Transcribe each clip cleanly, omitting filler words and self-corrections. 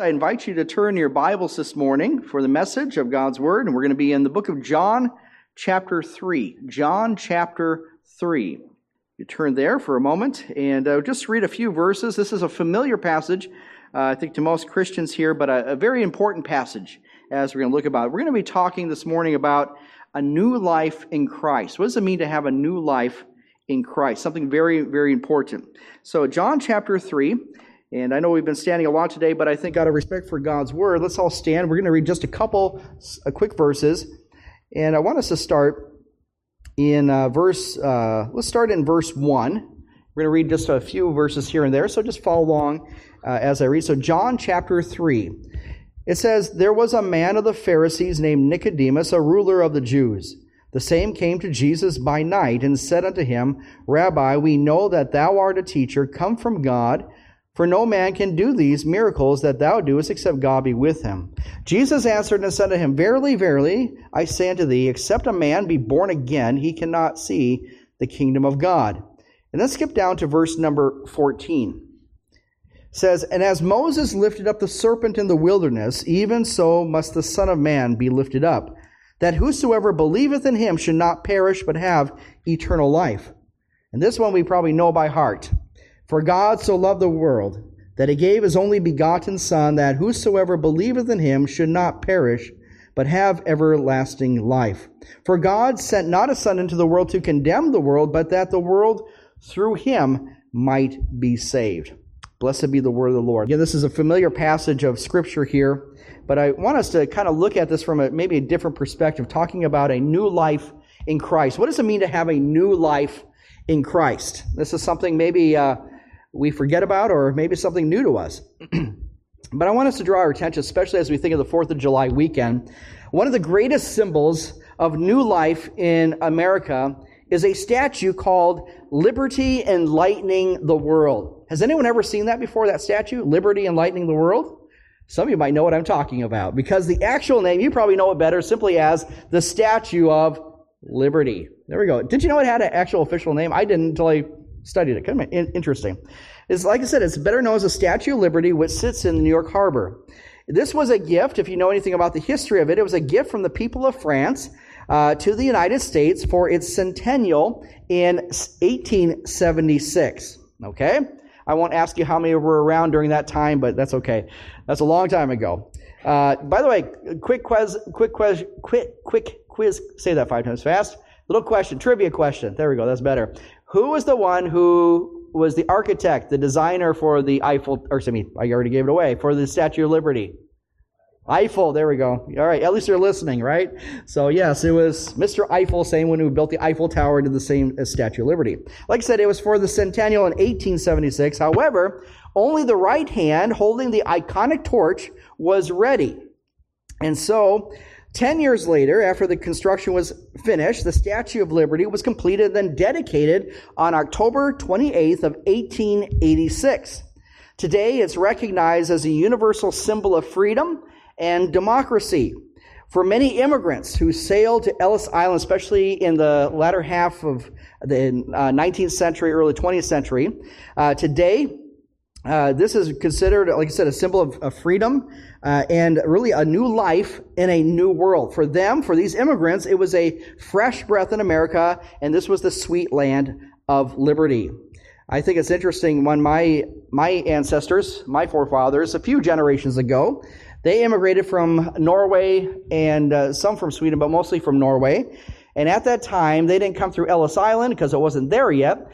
I invite you to turn your Bibles this morning for the message of God's Word, and we're going to be in the book of John, chapter 3. John, chapter 3. You turn there for a moment, and just read a few verses. This is a familiar passage, I think, to most Christians here, but a very important passage as we're going to look about. We're going to be talking this morning about a new life in Christ. What does it mean to have a new life in Christ? Something very, very important. So John, chapter 3. And I know we've been standing a lot today, but I think out of respect for God's Word, let's all stand. We're going to read just a quick verses. And I want us to start in let's start in verse 1. We're going to read just a few verses here and there, so just follow along as I read. So John chapter 3, it says, "There was a man of the Pharisees named Nicodemus, a ruler of the Jews. The same came to Jesus by night and said unto him, Rabbi, we know that thou art a teacher come from God, for no man can do these miracles that thou doest, except God be with him. Jesus answered and said to him, Verily, verily, I say unto thee, except a man be born again, he cannot see the kingdom of God." And then skip down to verse number 14. It says, "And as Moses lifted up the serpent in the wilderness, even so must the Son of Man be lifted up, that whosoever believeth in him should not perish, but have eternal life." And this one we probably know by heart. "For God so loved the world, that he gave his only begotten Son, that whosoever believeth in him should not perish, but have everlasting life. For God sent not a Son into the world to condemn the world, but that the world through him might be saved." Blessed be the word of the Lord. Again, this is a familiar passage of Scripture here, but I want us to kind of look at this from maybe a different perspective, talking about a new life in Christ. What does it mean to have a new life in Christ? This is something maybe we forget about, or maybe something new to us. But I want us to draw our attention, especially as we think of the 4th of July weekend. One of the greatest symbols of new life in America is a statue called Liberty Enlightening the World. Has anyone ever seen that before, that statue, Liberty Enlightening the World? Some of you might know what I'm talking about, because the actual name, you probably know it better simply as the Statue of Liberty. There we go. Did you know it had an actual official name? I didn't until I studied it. Kind of interesting. It's like I said, it's better known as the Statue of Liberty, which sits in the New York Harbor. This was a gift, if you know anything about the history of it, it was a gift from the people of France to the United States for its centennial in 1876. Okay? I won't ask you how many were around during that time, but that's okay. That's a long time ago. By the way, quick quiz, say that 5 times fast. Little question, trivia question. There we go, that's better. Who was the one who was the architect, the designer for the for the Statue of Liberty? Eiffel, there we go. All right, at least you're listening, right? So yes, it was Mr. Eiffel, same one who built the Eiffel Tower, did the same as Statue of Liberty. Like I said, it was for the centennial in 1876. However, only the right hand holding the iconic torch was ready. And so 10 years later, after the construction was finished, the Statue of Liberty was completed and then dedicated on October 28th of 1886. Today, it's recognized as a universal symbol of freedom and democracy. For many immigrants who sailed to Ellis Island, especially in the latter half of the 19th century, early 20th century, today, this is considered, like I said, a symbol of freedom and really a new life in a new world. For them, for these immigrants, it was a fresh breath in America, and this was the sweet land of liberty. I think it's interesting when my ancestors, my forefathers, a few generations ago, they immigrated from Norway and some from Sweden, but mostly from Norway. And at that time, they didn't come through Ellis Island because it wasn't there yet.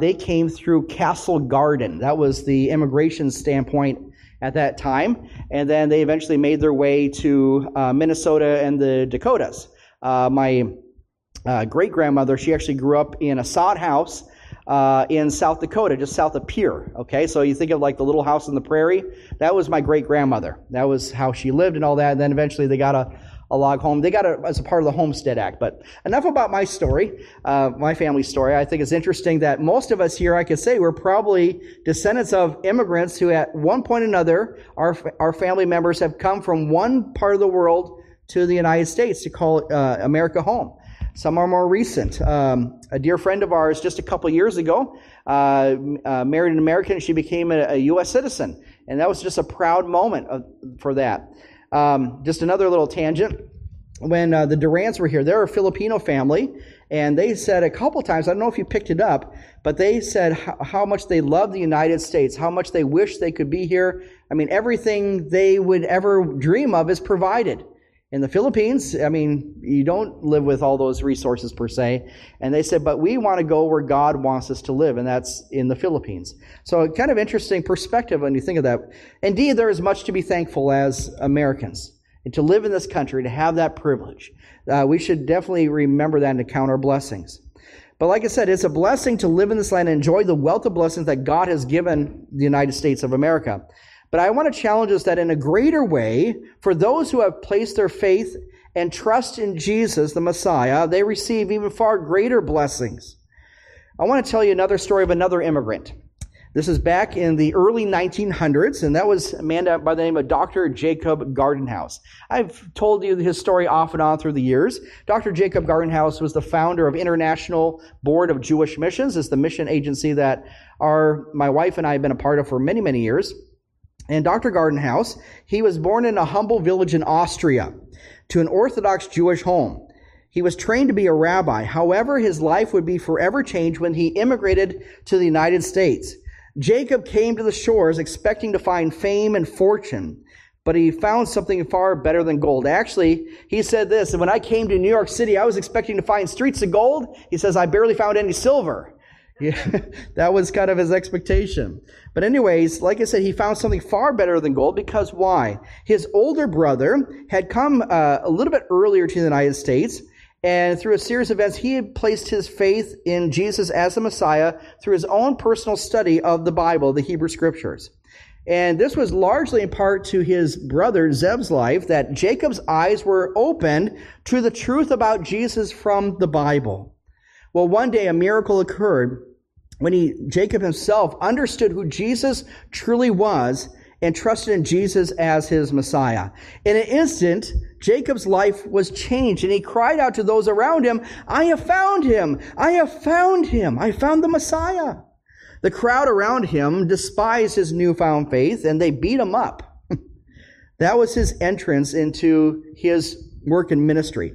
They came through Castle Garden. That was the immigration standpoint at that time. And then they eventually made their way to Minnesota and the Dakotas. My great-grandmother, she actually grew up in a sod house in South Dakota, just south of Pierre. Okay, so you think of like the little house on the prairie. That was my great-grandmother. That was how she lived and all that. And then eventually they got a log home. They got it as a part of the Homestead Act. But enough about my story, my family's story. I think it's interesting that most of us here, I could say, we're probably descendants of immigrants who at one point or another, our family members have come from one part of the world to the United States to call America home. Some are more recent. A dear friend of ours just a couple years ago married an American, and she became a U.S. citizen. And that was just a proud moment for that. Just another little tangent. When the Durants were here, they're a Filipino family, and they said a couple times, I don't know if you picked it up, but they said how much they love the United States, how much they wish they could be here. I mean, everything they would ever dream of is provided. In the Philippines, I mean, you don't live with all those resources per se. And they said, but we want to go where God wants us to live, and that's in the Philippines. So a kind of interesting perspective when you think of that. Indeed, there is much to be thankful as Americans. And to live in this country, to have that privilege. We should definitely remember that and to count our blessings. But like I said, it's a blessing to live in this land and enjoy the wealth of blessings that God has given the United States of America. But I want to challenge us that in a greater way, for those who have placed their faith and trust in Jesus, the Messiah, they receive even far greater blessings. I want to tell you another story of another immigrant. This is back in the early 1900s, and that was a man by the name of Dr. Jacob Gardenhouse. I've told you his story off and on through the years. Dr. Jacob Gardenhouse was the founder of International Board of Jewish Missions. It's the mission agency that my wife and I have been a part of for many, many years. And Dr. Gardenhouse, he was born in a humble village in Austria to an Orthodox Jewish home. He was trained to be a rabbi. However, his life would be forever changed when he immigrated to the United States. Jacob came to the shores expecting to find fame and fortune, but he found something far better than gold. Actually, he said this, when I came to New York City, I was expecting to find streets of gold. He says, I barely found any silver. Yeah, that was kind of his expectation. But anyways, like I said, he found something far better than gold because why? His older brother had come a little bit earlier to the United States, and through a series of events, he had placed his faith in Jesus as the Messiah through his own personal study of the Bible, the Hebrew Scriptures. And this was largely in part to his brother Zeb's life that Jacob's eyes were opened to the truth about Jesus from the Bible. Well, one day a miracle occurred when Jacob himself understood who Jesus truly was and trusted in Jesus as his Messiah. In an instant, Jacob's life was changed, and he cried out to those around him, I have found him! I have found him! I found the Messiah! The crowd around him despised his newfound faith, and they beat him up. That was his entrance into his work and ministry.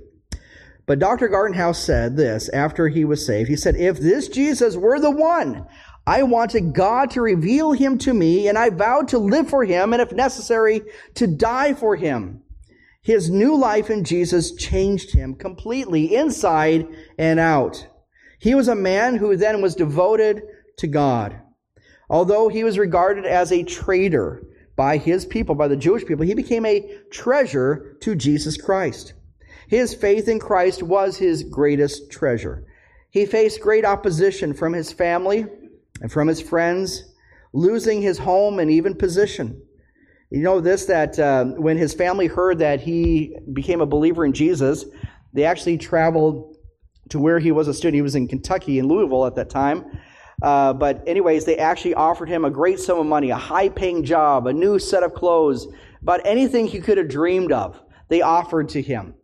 But Dr. Gardenhouse said this after he was saved. He said, if this Jesus were the one, I wanted God to reveal him to me, and I vowed to live for him, and if necessary, to die for him. His new life in Jesus changed him completely, inside and out. He was a man who then was devoted to God. Although he was regarded as a traitor by his people, by the Jewish people, he became a treasure to Jesus Christ. His faith in Christ was his greatest treasure. He faced great opposition from his family, and from his friends, losing his home and even position. You know this, that when his family heard that he became a believer in Jesus, they actually traveled to where he was a student. He was in Kentucky, in Louisville at that time. But anyways, they actually offered him a great sum of money, a high-paying job, a new set of clothes, about anything he could have dreamed of, they offered to him.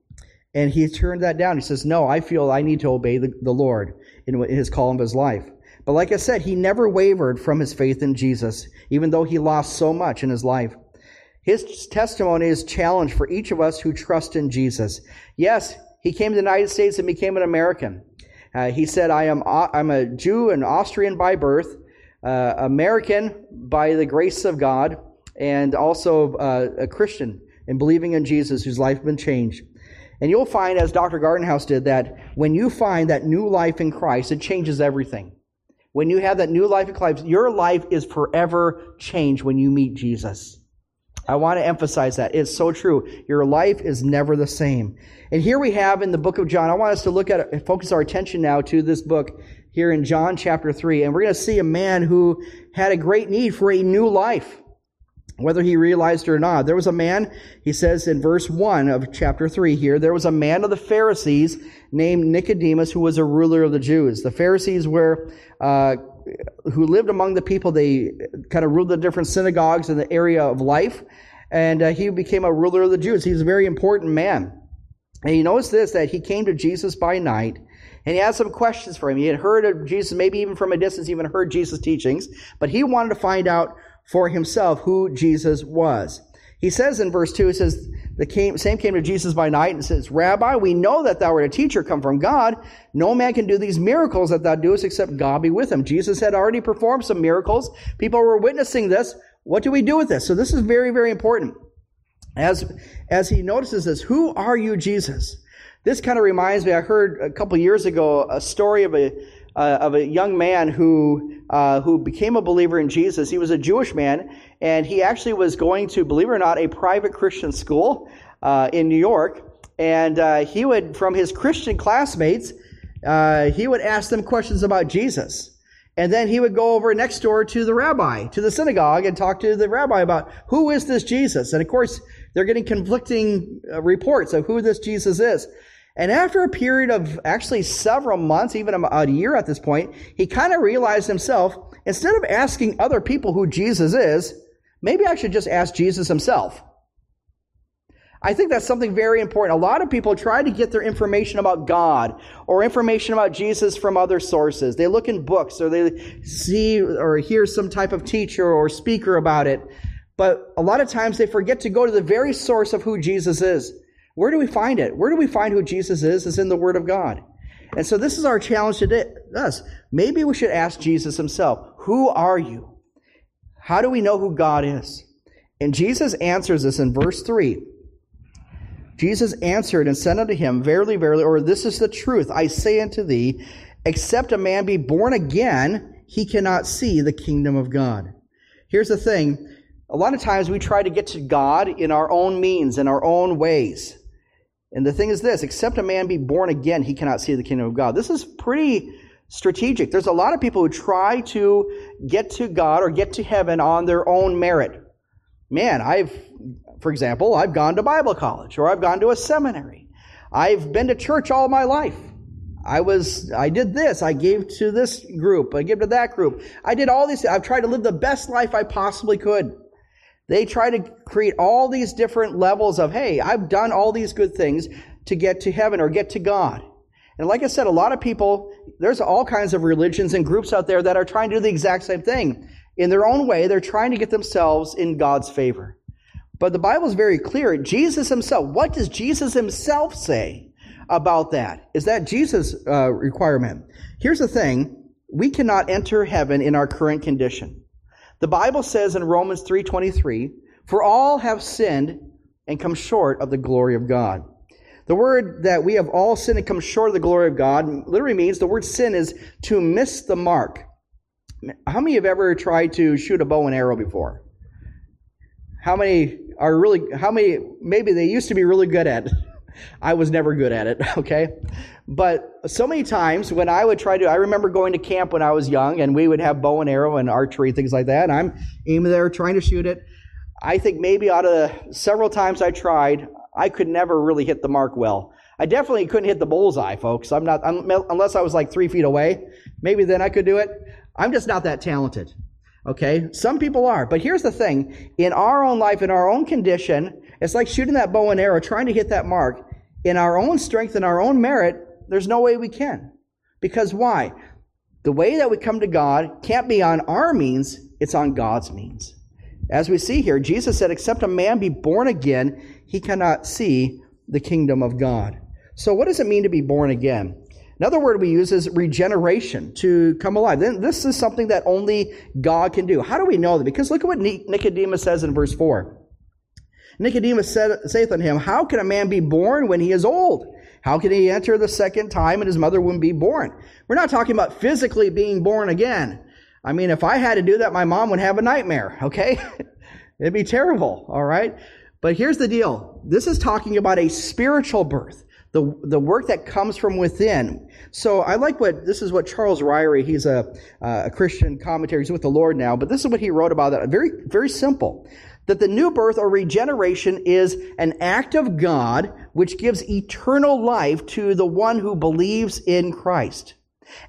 And he turned that down. He says, no, I feel I need to obey the Lord in his call of his life. But like I said, he never wavered from his faith in Jesus, even though he lost so much in his life. His testimony is a challenge for each of us who trust in Jesus. Yes, he came to the United States and became an American. He said, I'm a Jew and Austrian by birth, American by the grace of God, and also a Christian and believing in Jesus whose life has been changed. And you'll find, as Dr. Gardenhouse did, that when you find that new life in Christ, it changes everything. When you have that new life in Christ, your life is forever changed when you meet Jesus. I want to emphasize that. It's so true. Your life is never the same. And here we have in the book of John, I want us to look at it, focus our attention now to this book here in John chapter 3. And we're going to see a man who had a great need for a new life, whether he realized it or not. There was a man, he says in verse 1 of chapter 3 here, there was a man of the Pharisees named Nicodemus, who was a ruler of the Jews. The Pharisees were, who lived among the people. They kind of ruled the different synagogues in the area of life, and he became a ruler of the Jews. He was a very important man. And he notes this, that he came to Jesus by night, and he had some questions for him. He had heard of Jesus, maybe even from a distance, even heard Jesus' teachings, but he wanted to find out for himself who Jesus was. He says in verse 2, he says, the same came to Jesus by night and says, Rabbi, we know that thou art a teacher come from God. No man can do these miracles that thou doest except God be with him. Jesus had already performed some miracles. People were witnessing this. What do we do with this? So this is very, very important. As he notices this, who are you, Jesus? This kind of reminds me, I heard a couple years ago a story of a young man who became a believer in Jesus. He was a Jewish man, and he actually was going to, believe it or not, a private Christian school in New York. And he would, from his Christian classmates, he would ask them questions about Jesus. And then he would go over next door to the rabbi, to the synagogue, and talk to the rabbi about, who is this Jesus? And of course, they're getting conflicting reports of who this Jesus is. And after a period of actually several months, even about a year at this point, he kind of realized himself, instead of asking other people who Jesus is, maybe I should just ask Jesus himself. I think that's something very important. A lot of people try to get their information about God or information about Jesus from other sources. They look in books, or they see or hear some type of teacher or speaker about it. But a lot of times they forget to go to the very source of who Jesus is. Where do we find it? Where do we find who Jesus is? It's in the Word of God. And so this is our challenge to us. Maybe we should ask Jesus himself, who are you? How do we know who God is? And Jesus answers this in verse 3. Jesus answered and said unto him, Verily, verily, or this is the truth, I say unto thee, except a man be born again, he cannot see the kingdom of God. Here's the thing. A lot of times we try to get to God in our own means, in our own ways. And the thing is this, except a man be born again, he cannot see the kingdom of God. This is pretty strategic. There's a lot of people who try to get to God or get to heaven on their own merit. Man, for example, I've gone to Bible college, or I've gone to a seminary. I've been to church all my life. I did this. I gave to this group. I gave to that group. I did all these things. I've tried to live the best life I possibly could. They try to create all these different levels of, hey, I've done all these good things to get to heaven or get to God. And like I said, a lot of people, there's all kinds of religions and groups out there that are trying to do the exact same thing. In their own way, they're trying to get themselves in God's favor. But the Bible is very clear. Jesus himself, what does Jesus himself say about that? Is that Jesus' requirement? Here's the thing. We cannot enter heaven in our current condition. The Bible says in Romans 3:23, for all have sinned and come short of the glory of God. The word that we have all sinned and come short of the glory of God literally means the word sin is to miss the mark. How many have ever tried to shoot a bow and arrow before? Maybe they used to be really good at it. I was never good at it, okay? But so many times when I remember going to camp when I was young, and we would have bow and arrow and archery, things like that, and I'm aiming there trying to shoot it. I think maybe out of the several times I tried, I could never really hit the mark well. I definitely couldn't hit the bullseye, folks. Unless I was like 3 feet away. Maybe then I could do it. I'm just not that talented. Okay, some people are, but here's the thing. In our own life, in our own condition, it's like shooting that bow and arrow, trying to hit that mark. In our own strength, in our own merit, there's no way we can. Because why? The way that we come to God can't be on our means, it's on God's means. As we see here, Jesus said, except a man be born again, he cannot see the kingdom of God. So what does it mean to be born again? Another word we use is regeneration, to come alive. This is something that only God can do. How do we know that? Because look at what Nicodemus says in verse 4. Nicodemus saith unto him, how can a man be born when he is old? How can he enter the second time and his mother wouldn't be born? We're not talking about physically being born again. I mean, if I had to do that, my mom would have a nightmare, okay? It'd be terrible, all right? But here's the deal. This is talking about a spiritual birth. The work that comes from within. So I like this is what Charles Ryrie, he's a Christian commentator, he's with the Lord now, but this is what he wrote about that. Very, very simple. That the new birth or regeneration is an act of God which gives eternal life to the one who believes in Christ.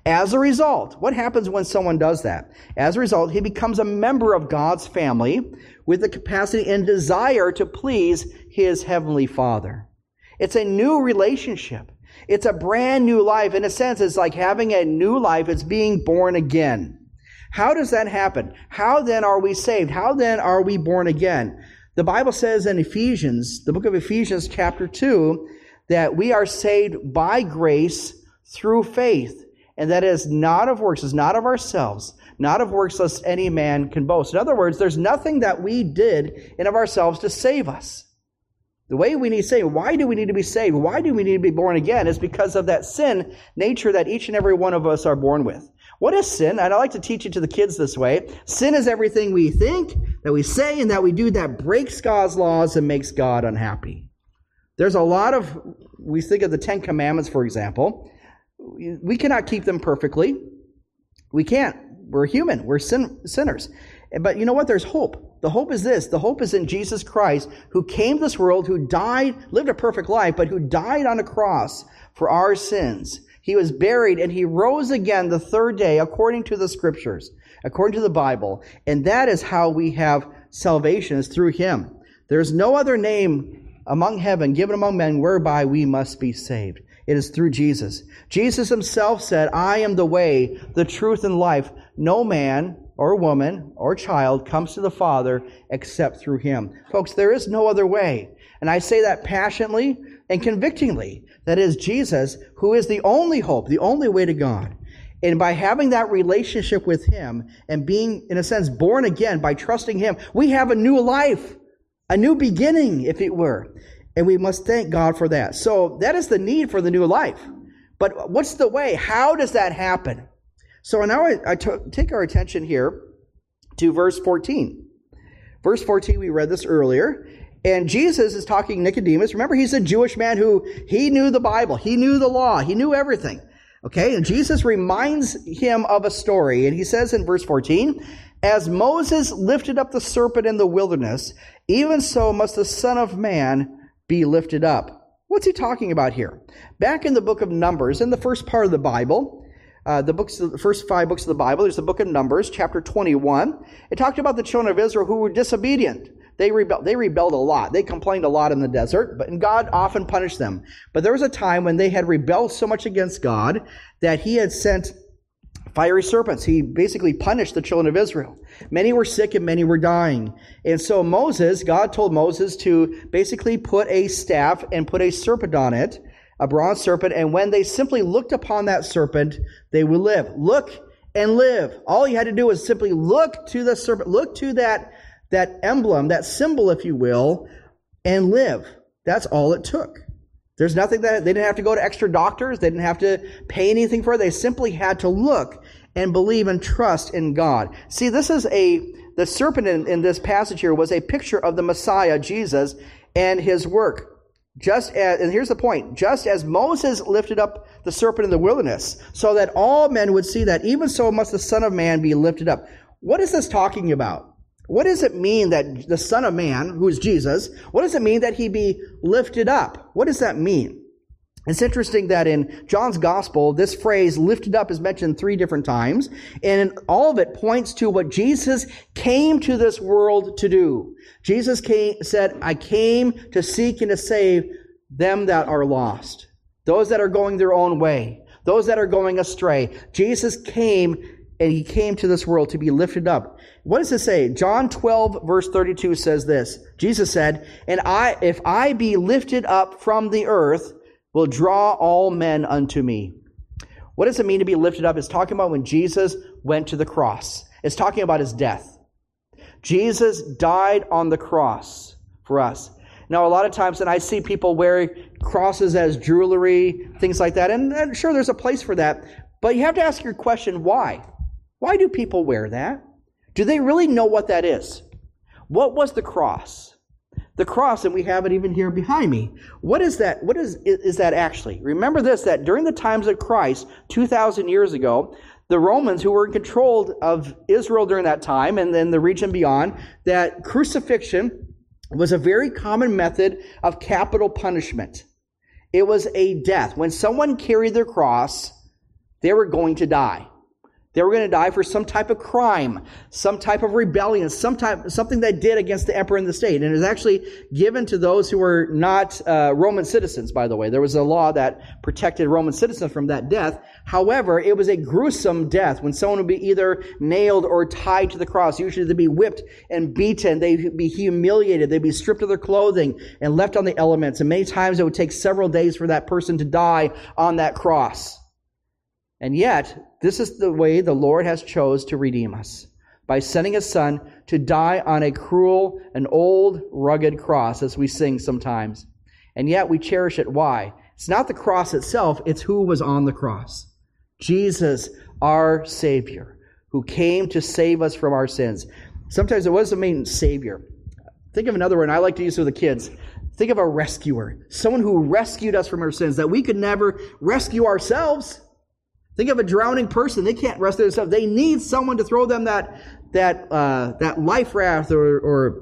As a result, what happens when someone does that? As a result, he becomes a member of God's family with the capacity and desire to please his heavenly Father. It's a new relationship. It's a brand new life. In a sense, it's like having a new life. It's being born again. How does that happen? How then are we saved? How then are we born again? The Bible says in Ephesians, the book of Ephesians chapter 2, that we are saved by grace through faith. And that is not of works, it's not of ourselves, not of works lest any man can boast. In other words, there's nothing that we did in of ourselves to save us. The way we need saved, why do we need to be saved? Why do we need to be born again? It's because of that sin nature that each and every one of us are born with. What is sin? And I like to teach it to the kids this way. Sin is everything we think, that we say, and that we do that breaks God's laws and makes God unhappy. There's a lot of, we think of the Ten Commandments, for example. We cannot keep them perfectly. We can't. We're human. We're sinners. But you know what? There's hope. The hope is this. The hope is in Jesus Christ, who came to this world, who died, lived a perfect life, but who died on a cross for our sins. He was buried, and he rose again the third day, according to the Scriptures, according to the Bible. And that is how we have salvation, is through him. There's no other name among heaven given among men whereby we must be saved. It is through Jesus. Jesus himself said, I am the way, the truth, and life. No man or woman or child comes to the Father except through him. Folks, there is no other way. And I say that passionately and convictingly. That is Jesus, who is the only hope, the only way to God. And by having that relationship with him and being, in a sense, born again by trusting him, we have a new life, a new beginning, if it were. And we must thank God for that. So that is the need for the new life. But what's the way? How does that happen? So now I take our attention here to verse 14. Verse 14, we read this earlier. And Jesus is talking to Nicodemus. Remember, he's a Jewish man who, he knew the Bible. He knew the law. He knew everything. Okay? And Jesus reminds him of a story. And he says in verse 14, as Moses lifted up the serpent in the wilderness, even so must the Son of Man be lifted up. What's he talking about here? Back in the book of Numbers, in the first part of the Bible, the first five books of the Bible, there's the book of Numbers, chapter 21. It talked about the children of Israel who were disobedient. They rebelled a lot. They complained a lot in the desert, but God often punished them. But there was a time when they had rebelled so much against God that he had sent fiery serpents. He basically punished the children of Israel. Many were sick and many were dying. And so Moses, God told Moses to basically put a staff and put a serpent on it, a bronze serpent, and when they simply looked upon that serpent, they would live. Look and live. All you had to do was simply look to the serpent, look to that emblem, that symbol, if you will, and live. That's all it took. There's nothing that they didn't have to go to extra doctors. They didn't have to pay anything for it. They simply had to look and believe and trust in God. See, this is the serpent in this passage here was a picture of the Messiah, Jesus, and his work. And here's the point, just as Moses lifted up the serpent in the wilderness so that all men would see that, even so must the Son of Man be lifted up. What is this talking about? What does it mean that the Son of Man, who is Jesus, what does it mean that he be lifted up? What does that mean? It's interesting that in John's Gospel, this phrase, lifted up, is mentioned 3 different times, and all of it points to what Jesus came to this world to do. Jesus said, I came to seek and to save them that are lost, those that are going their own way, those that are going astray. Jesus came, and he came to this world to be lifted up. What does it say? John 12, verse 32 says this. Jesus said, and if I be lifted up from the earth, will draw all men unto me. What does it mean to be lifted up? It's talking about when Jesus went to the cross. It's talking about his death. Jesus died on the cross for us. Now, a lot of times, and I see people wearing crosses as jewelry, things like that, and sure, there's a place for that, but you have to ask your question, why? Why do people wear that? Do they really know what that is? What was the cross? The cross, and we have it even here behind me. What is that? What is that actually? Remember this, that during the times of Christ, 2,000 years ago, the Romans, who were in control of Israel during that time, and then the region beyond, that crucifixion was a very common method of capital punishment. It was a death. When someone carried their cross, they were going to die. They were going to die for some type of crime, some type of rebellion, something they did against the emperor and the state. And it was actually given to those who were not Roman citizens, by the way. There was a law that protected Roman citizens from that death. However, it was a gruesome death when someone would be either nailed or tied to the cross. Usually they'd be whipped and beaten. They'd be humiliated. They'd be stripped of their clothing and left on the elements. And many times it would take several days for that person to die on that cross. And yet, this is the way the Lord has chosen to redeem us, by sending His Son to die on a cruel and old rugged cross, as we sing sometimes. And yet we cherish it. Why? It's not the cross itself, it's who was on the cross. Jesus, our Savior, who came to save us from our sins. Sometimes it doesn't mean Savior. Think of another word I like to use with the kids. Think of a rescuer, someone who rescued us from our sins, that we could never rescue ourselves. Think of a drowning person. They can't rescue themselves. They need someone to throw them that life raft or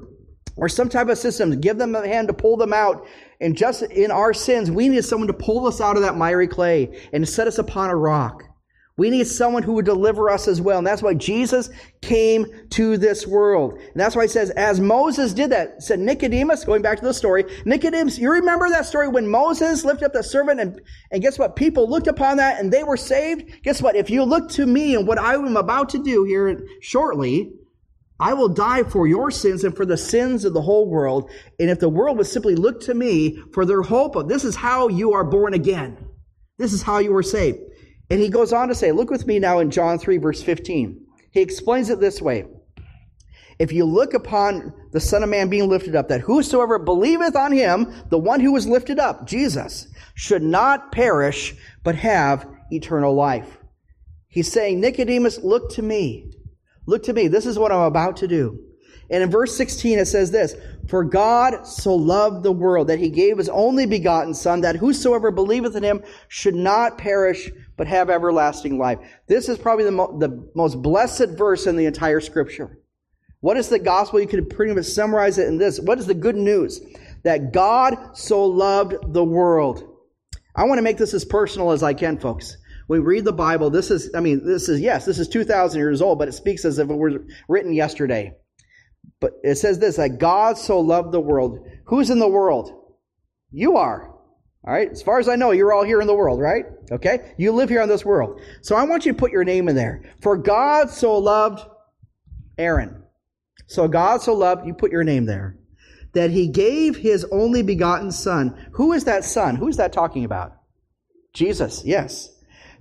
some type of system to give them a hand to pull them out. And just in our sins, we need someone to pull us out of that miry clay and set us upon a rock. We need someone who would deliver us as well. And that's why Jesus came to this world. And that's why it says, as Moses did that, said Nicodemus, going back to the story, Nicodemus, you remember that story when Moses lifted up the serpent, and guess what? People looked upon that and they were saved. Guess what? If you look to me and what I am about to do here shortly, I will die for your sins and for the sins of the whole world. And if the world would simply look to me for their hope of, this is how you are born again. This is how you were saved. And he goes on to say, look with me now in John 3, verse 15. He explains it this way. If you look upon the Son of Man being lifted up, that whosoever believeth on him, the one who was lifted up, Jesus, should not perish, but have eternal life. He's saying, Nicodemus, look to me. Look to me. This is what I'm about to do. And in verse 16, it says this, for God so loved the world that he gave his only begotten Son, that whosoever believeth in him should not perish, but have everlasting life. This is probably the most blessed verse in the entire Scripture. What is the gospel? You could pretty much summarize it in this. What is the good news? That God so loved the world. I want to make this as personal as I can, folks. We read the Bible. This is 2,000 years old, but it speaks as if it were written yesterday. But it says this, that God so loved the world. Who's in the world? You are. All right? As far as I know, you're all here in the world, right? Okay? You live here on this world. So I want you to put your name in there. For God so loved Aaron. So God so loved, you put your name there, that he gave his only begotten Son. Who is that Son? Who's that talking about? Jesus, yes.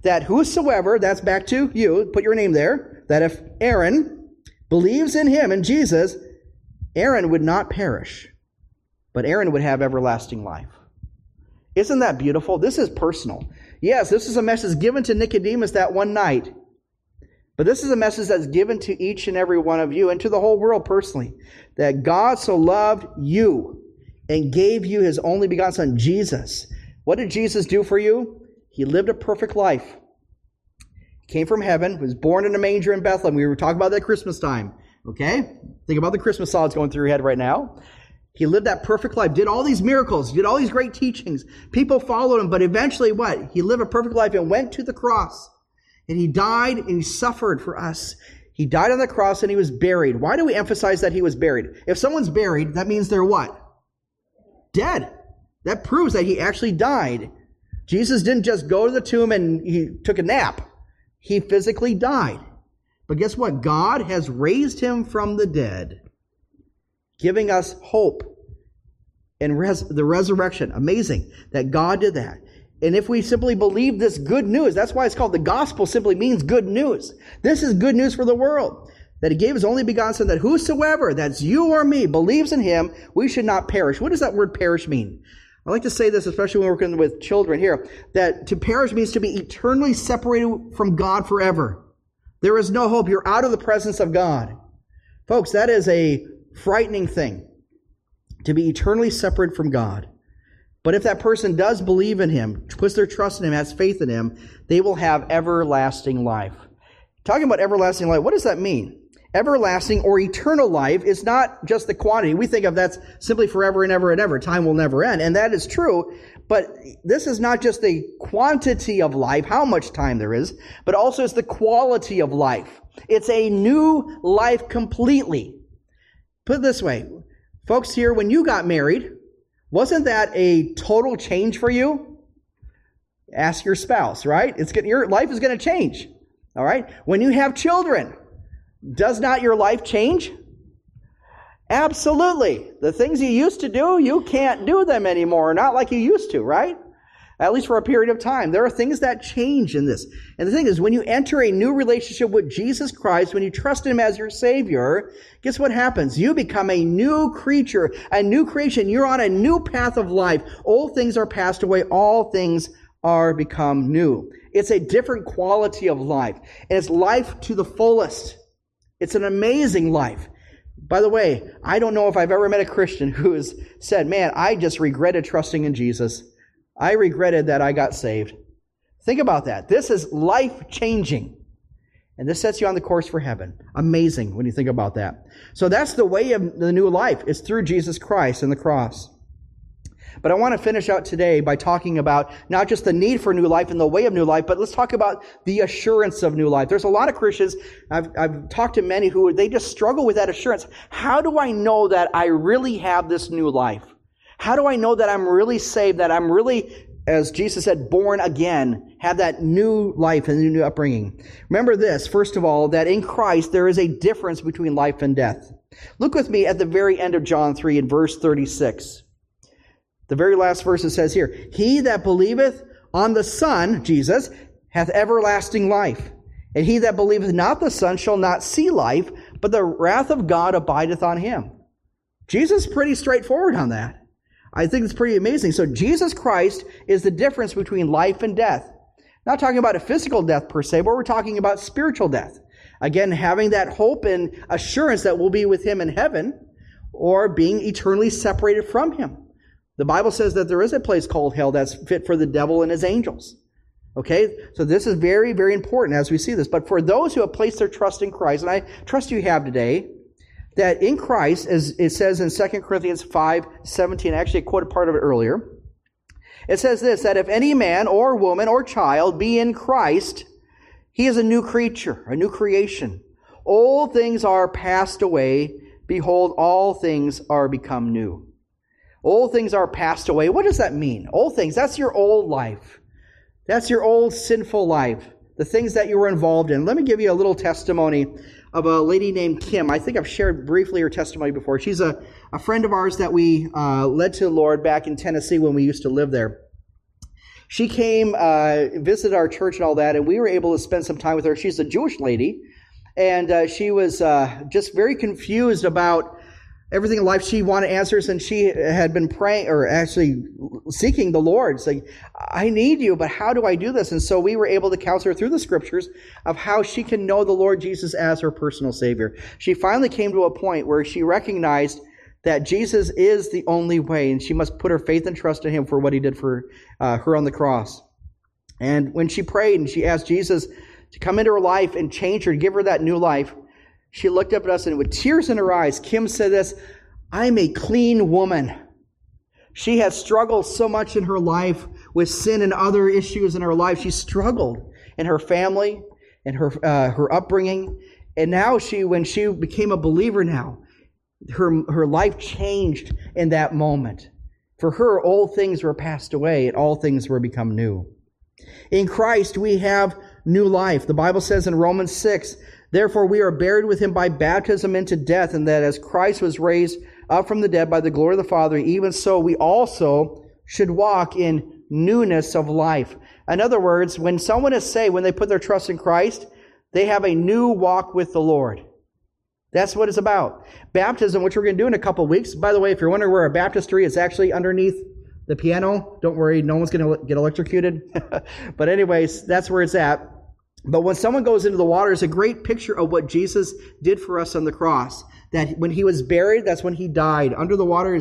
That whosoever, that's back to you, put your name there, that if Aaron believes in him, in Jesus, Aaron would not perish, but Aaron would have everlasting life. Isn't that beautiful? This is personal. Yes, this is a message given to Nicodemus that one night, but this is a message that's given to each and every one of you and to the whole world personally, that God so loved you and gave you his only begotten Son, Jesus. What did Jesus do for you? He lived a perfect life. Came from heaven, was born in a manger in Bethlehem. We were talking about that Christmas time, okay? Think about the Christmas solids going through your head right now. He lived that perfect life, did all these miracles, did all these great teachings. People followed him, but eventually what? He lived a perfect life and went to the cross. And he died and he suffered for us. He died on the cross and he was buried. Why do we emphasize that he was buried? If someone's buried, that means they're what? Dead. That proves that he actually died. Jesus didn't just go to the tomb and he took a nap. He physically died. But guess what? God has raised him from the dead, giving us hope and the resurrection. Amazing that God did that. And if we simply believe this good news, that's why it's called the gospel, simply means good news. This is good news for the world, that he gave his only begotten Son, that whosoever, that's you or me, believes in him, we should not perish. What does that word perish mean? I like to say this, especially when we're working with children here, that to perish means to be eternally separated from God forever. There is no hope. You're out of the presence of God. Folks, that is a frightening thing, to be eternally separated from God. But if that person does believe in him, puts their trust in him, has faith in him, they will have everlasting life. Talking about everlasting life, what does that mean? Everlasting or eternal life is not just the quantity. We think of that's simply forever and ever and ever. Time will never end. And that is true. But this is not just the quantity of life, how much time there is, but also it's the quality of life. It's a new life completely. Put it this way, folks here, when you got married, wasn't that a total change for you? Ask your spouse, right? Your life is going to change, all right? When you have children, does not your life change? Absolutely. The things you used to do, you can't do them anymore, not like you used to, right? At least for a period of time. There are things that change in this. And the thing is, when you enter a new relationship with Jesus Christ, when you trust Him as your Savior, guess what happens? You become a new creature, a new creation. You're on a new path of life. Old things are passed away. All things are become new. It's a different quality of life. And it's life to the fullest. It's an amazing life. By the way, I don't know if I've ever met a Christian who has said, man, I just regretted trusting in Jesus. I regretted that I got saved. Think about that. This is life-changing. And this sets you on the course for heaven. Amazing when you think about that. So that's the way of the new life. It's through Jesus Christ and the cross. But I want to finish out today by talking about not just the need for new life and the way of new life, but let's talk about the assurance of new life. There's a lot of Christians, I've talked to many who, they just struggle with that assurance. How do I know that I really have this new life? How do I know that I'm really saved, that I'm really, as Jesus said, born again, have that new life and new upbringing? Remember this, first of all, that in Christ there is a difference between life and death. Look with me at the very end of John 3 in verse 36. The very last verse, it says here, he that believeth on the Son, Jesus, hath everlasting life. And he that believeth not the Son shall not see life, but the wrath of God abideth on him. Jesus is pretty straightforward on that. I think it's pretty amazing. So Jesus Christ is the difference between life and death. Not talking about a physical death per se, but we're talking about spiritual death. Again, having that hope and assurance that we'll be with Him in heaven or being eternally separated from Him. The Bible says that there is a place called hell that's fit for the devil and his angels. Okay? So this is very, very important as we see this. But for those who have placed their trust in Christ, and I trust you have today, that in Christ, as it says in 2 Corinthians 5:17, I actually quoted part of it earlier. It says this, that if any man or woman or child be in Christ, he is a new creature, a new creation. Old things are passed away. Behold, all things are become new. Old things are passed away. What does that mean? Old things, that's your old life. That's your old sinful life. The things that you were involved in. Let me give you a little testimony of a lady named Kim. I think I've shared briefly her testimony before. She's a friend of ours that we led to the Lord back in Tennessee when we used to live there. She came, visited our church and all that, and we were able to spend some time with her. She's a Jewish lady, and she was just very confused about everything in life. She wanted answers, and she had been praying, or actually seeking the Lord, saying, I need you, but how do I do this? And so we were able to counsel her through the scriptures of how she can know the Lord Jesus as her personal Savior. She finally came to a point where she recognized that Jesus is the only way, and she must put her faith and trust in Him for what He did for her on the cross. And when she prayed and she asked Jesus to come into her life and change her, give her that new life, she looked up at us, and with tears in her eyes, Kim said this, I'm a clean woman. She had struggled so much in her life with sin and other issues in her life. She struggled in her family and her upbringing. And now when she became a believer now, her life changed in that moment. For her, old things were passed away and all things were become new. In Christ, we have new life. The Bible says in Romans 6, therefore we are buried with Him by baptism into death, and that as Christ was raised up from the dead by the glory of the Father, even so we also should walk in newness of life. In other words, when someone is saved, when they put their trust in Christ, they have a new walk with the Lord. That's what it's about. Baptism, which we're going to do in a couple of weeks. By the way, if you're wondering where our baptistry is, actually underneath the piano. Don't worry, no one's going to get electrocuted. But anyways, that's where it's at. But when someone goes into the water, it's a great picture of what Jesus did for us on the cross. That when He was buried, that's when He died. Under the water,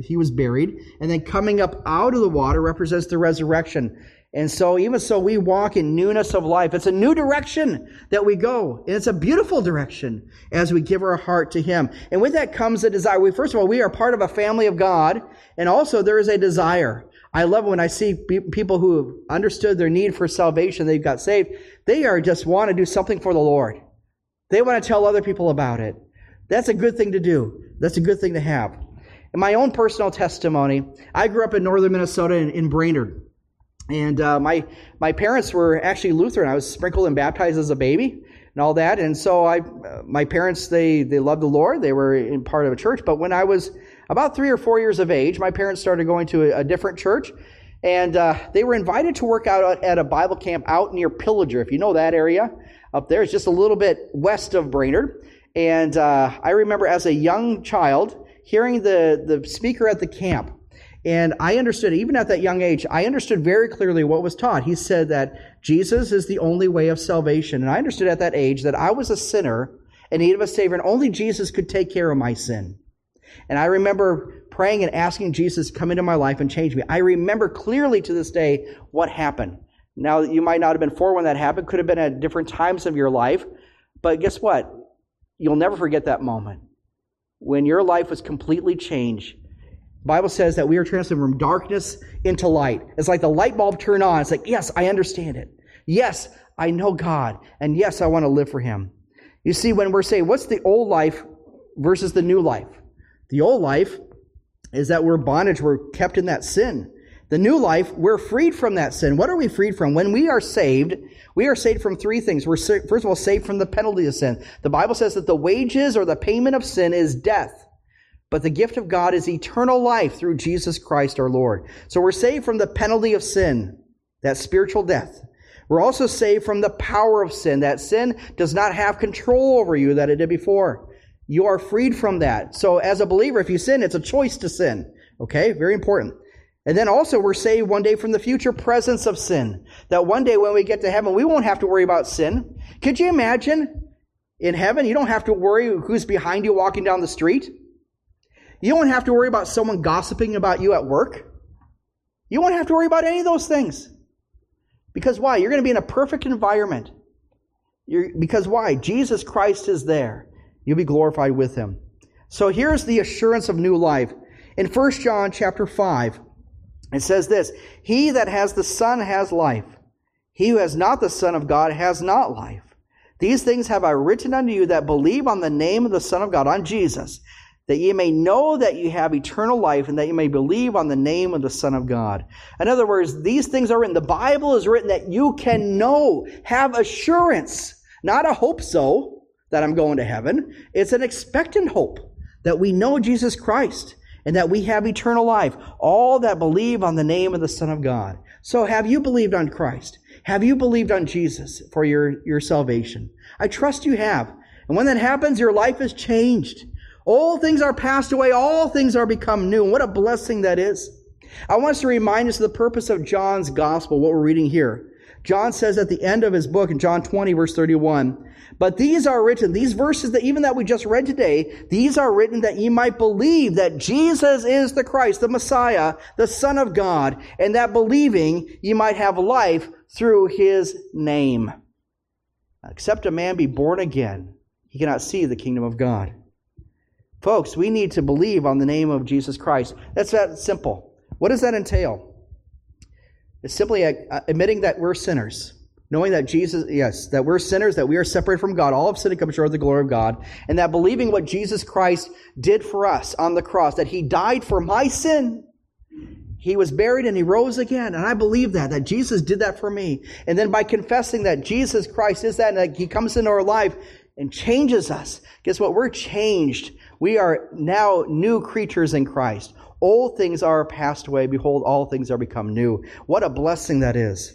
He was buried. And then coming up out of the water represents the resurrection. And so even so, we walk in newness of life. It's a new direction that we go. And it's a beautiful direction as we give our heart to Him. And with that comes a desire. First of all, we are part of a family of God. And also there is a desire. I love it when I see people who have understood their need for salvation, they've got saved, they are just want to do something for the Lord. They want to tell other people about it. That's a good thing to do. That's a good thing to have. In my own personal testimony, I grew up in northern Minnesota in Brainerd. And my parents were actually Lutheran. I was sprinkled and baptized as a baby and all that. And so my parents, they loved the Lord. They were in part of a church. But when I was about 3 or 4 years of age, my parents started going to a different church. And they were invited to work out at a Bible camp out near Pillager. If you know that area up there, it's just a little bit west of Brainerd. And I remember as a young child hearing the speaker at the camp. And I understood, even at that young age, I understood very clearly what was taught. He said that Jesus is the only way of salvation. And I understood at that age that I was a sinner in need of a Savior, and only Jesus could take care of my sin. And I remember praying and asking Jesus to come into my life and change me. I remember clearly to this day what happened. Now, you might not have been for when that happened. Could have been at different times of your life. But guess what? You'll never forget that moment when your life was completely changed. The Bible says that we are transformed from darkness into light. It's like the light bulb turned on. It's like, yes, I understand it. Yes, I know God. And yes, I want to live for Him. You see, when we're saying, what's the old life versus the new life? The old life is that we're bondage. We're kept in that sin. The new life, we're freed from that sin. What are we freed from? When we are saved from three things. We're, first of all, saved from the penalty of sin. The Bible says that the wages or the payment of sin is death. But the gift of God is eternal life through Jesus Christ our Lord. So we're saved from the penalty of sin, that spiritual death. We're also saved from the power of sin, that sin does not have control over you that it did before. You are freed from that. So as a believer, if you sin, it's a choice to sin. Okay, very important. And then also we're saved one day from the future presence of sin. That one day when we get to heaven, we won't have to worry about sin. Could you imagine in heaven, you don't have to worry who's behind you walking down the street? You won't have to worry about someone gossiping about you at work. You won't have to worry about any of those things. Because why? You're going to be in a perfect environment. Because why? Jesus Christ is there. You'll be glorified with Him. So here's the assurance of new life. In 1 John chapter 5, it says this, "He that has the Son has life. He who has not the Son of God has not life. These things have I written unto you that believe on the name of the Son of God," on Jesus, "that ye may know that you have eternal life and that you may believe on the name of the Son of God." In other words, these things are written. The Bible is written that you can know, have assurance, not a hope so that I'm going to heaven. It's an expectant hope that we know Jesus Christ and that we have eternal life. All that believe on the name of the Son of God. So have you believed on Christ? Have you believed on Jesus for your salvation? I trust you have. And when that happens, your life is changed. All things are passed away. All things are become new. And what a blessing that is. I want us to remind us of the purpose of John's gospel, what we're reading here. John says at the end of his book in John 20, verse 31, "But these are written," these verses that even that we just read today, "these are written that ye might believe that Jesus is the Christ, the Messiah, the Son of God, and that believing ye might have life through His name. Except a man be born again, he cannot see the kingdom of God." Folks, we need to believe on the name of Jesus Christ. That's that simple. What does that entail? It's simply admitting that we're sinners. Knowing that Jesus, yes, that we're sinners, that we are separated from God. All of sin comes short of the glory of God. And that believing what Jesus Christ did for us on the cross, that He died for my sin. He was buried and He rose again. And I believe that Jesus did that for me. And then by confessing that Jesus Christ is that, and that He comes into our life and changes us. Guess what? We're changed. We are now new creatures in Christ. Old things are passed away. Behold, all things are become new. What a blessing that is.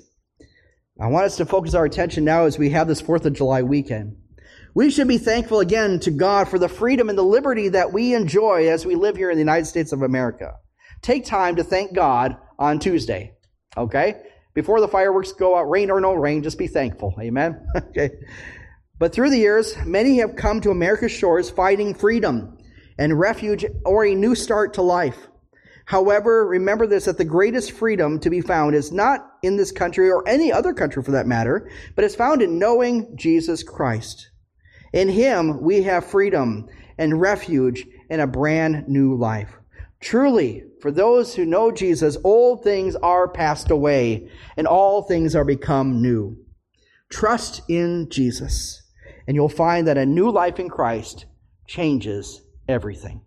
I want us to focus our attention now as we have this 4th of July weekend. We should be thankful again to God for the freedom and the liberty that we enjoy as we live here in the United States of America. Take time to thank God on Tuesday. Okay? Before the fireworks go out, rain or no rain, just be thankful. Amen? Okay. But through the years, many have come to America's shores fighting freedom and refuge or a new start to life. However, remember this, that the greatest freedom to be found is not in this country or any other country for that matter, but is found in knowing Jesus Christ. In Him, we have freedom and refuge and a brand new life. Truly, for those who know Jesus, old things are passed away, and all things are become new. Trust in Jesus, and you'll find that a new life in Christ changes everything.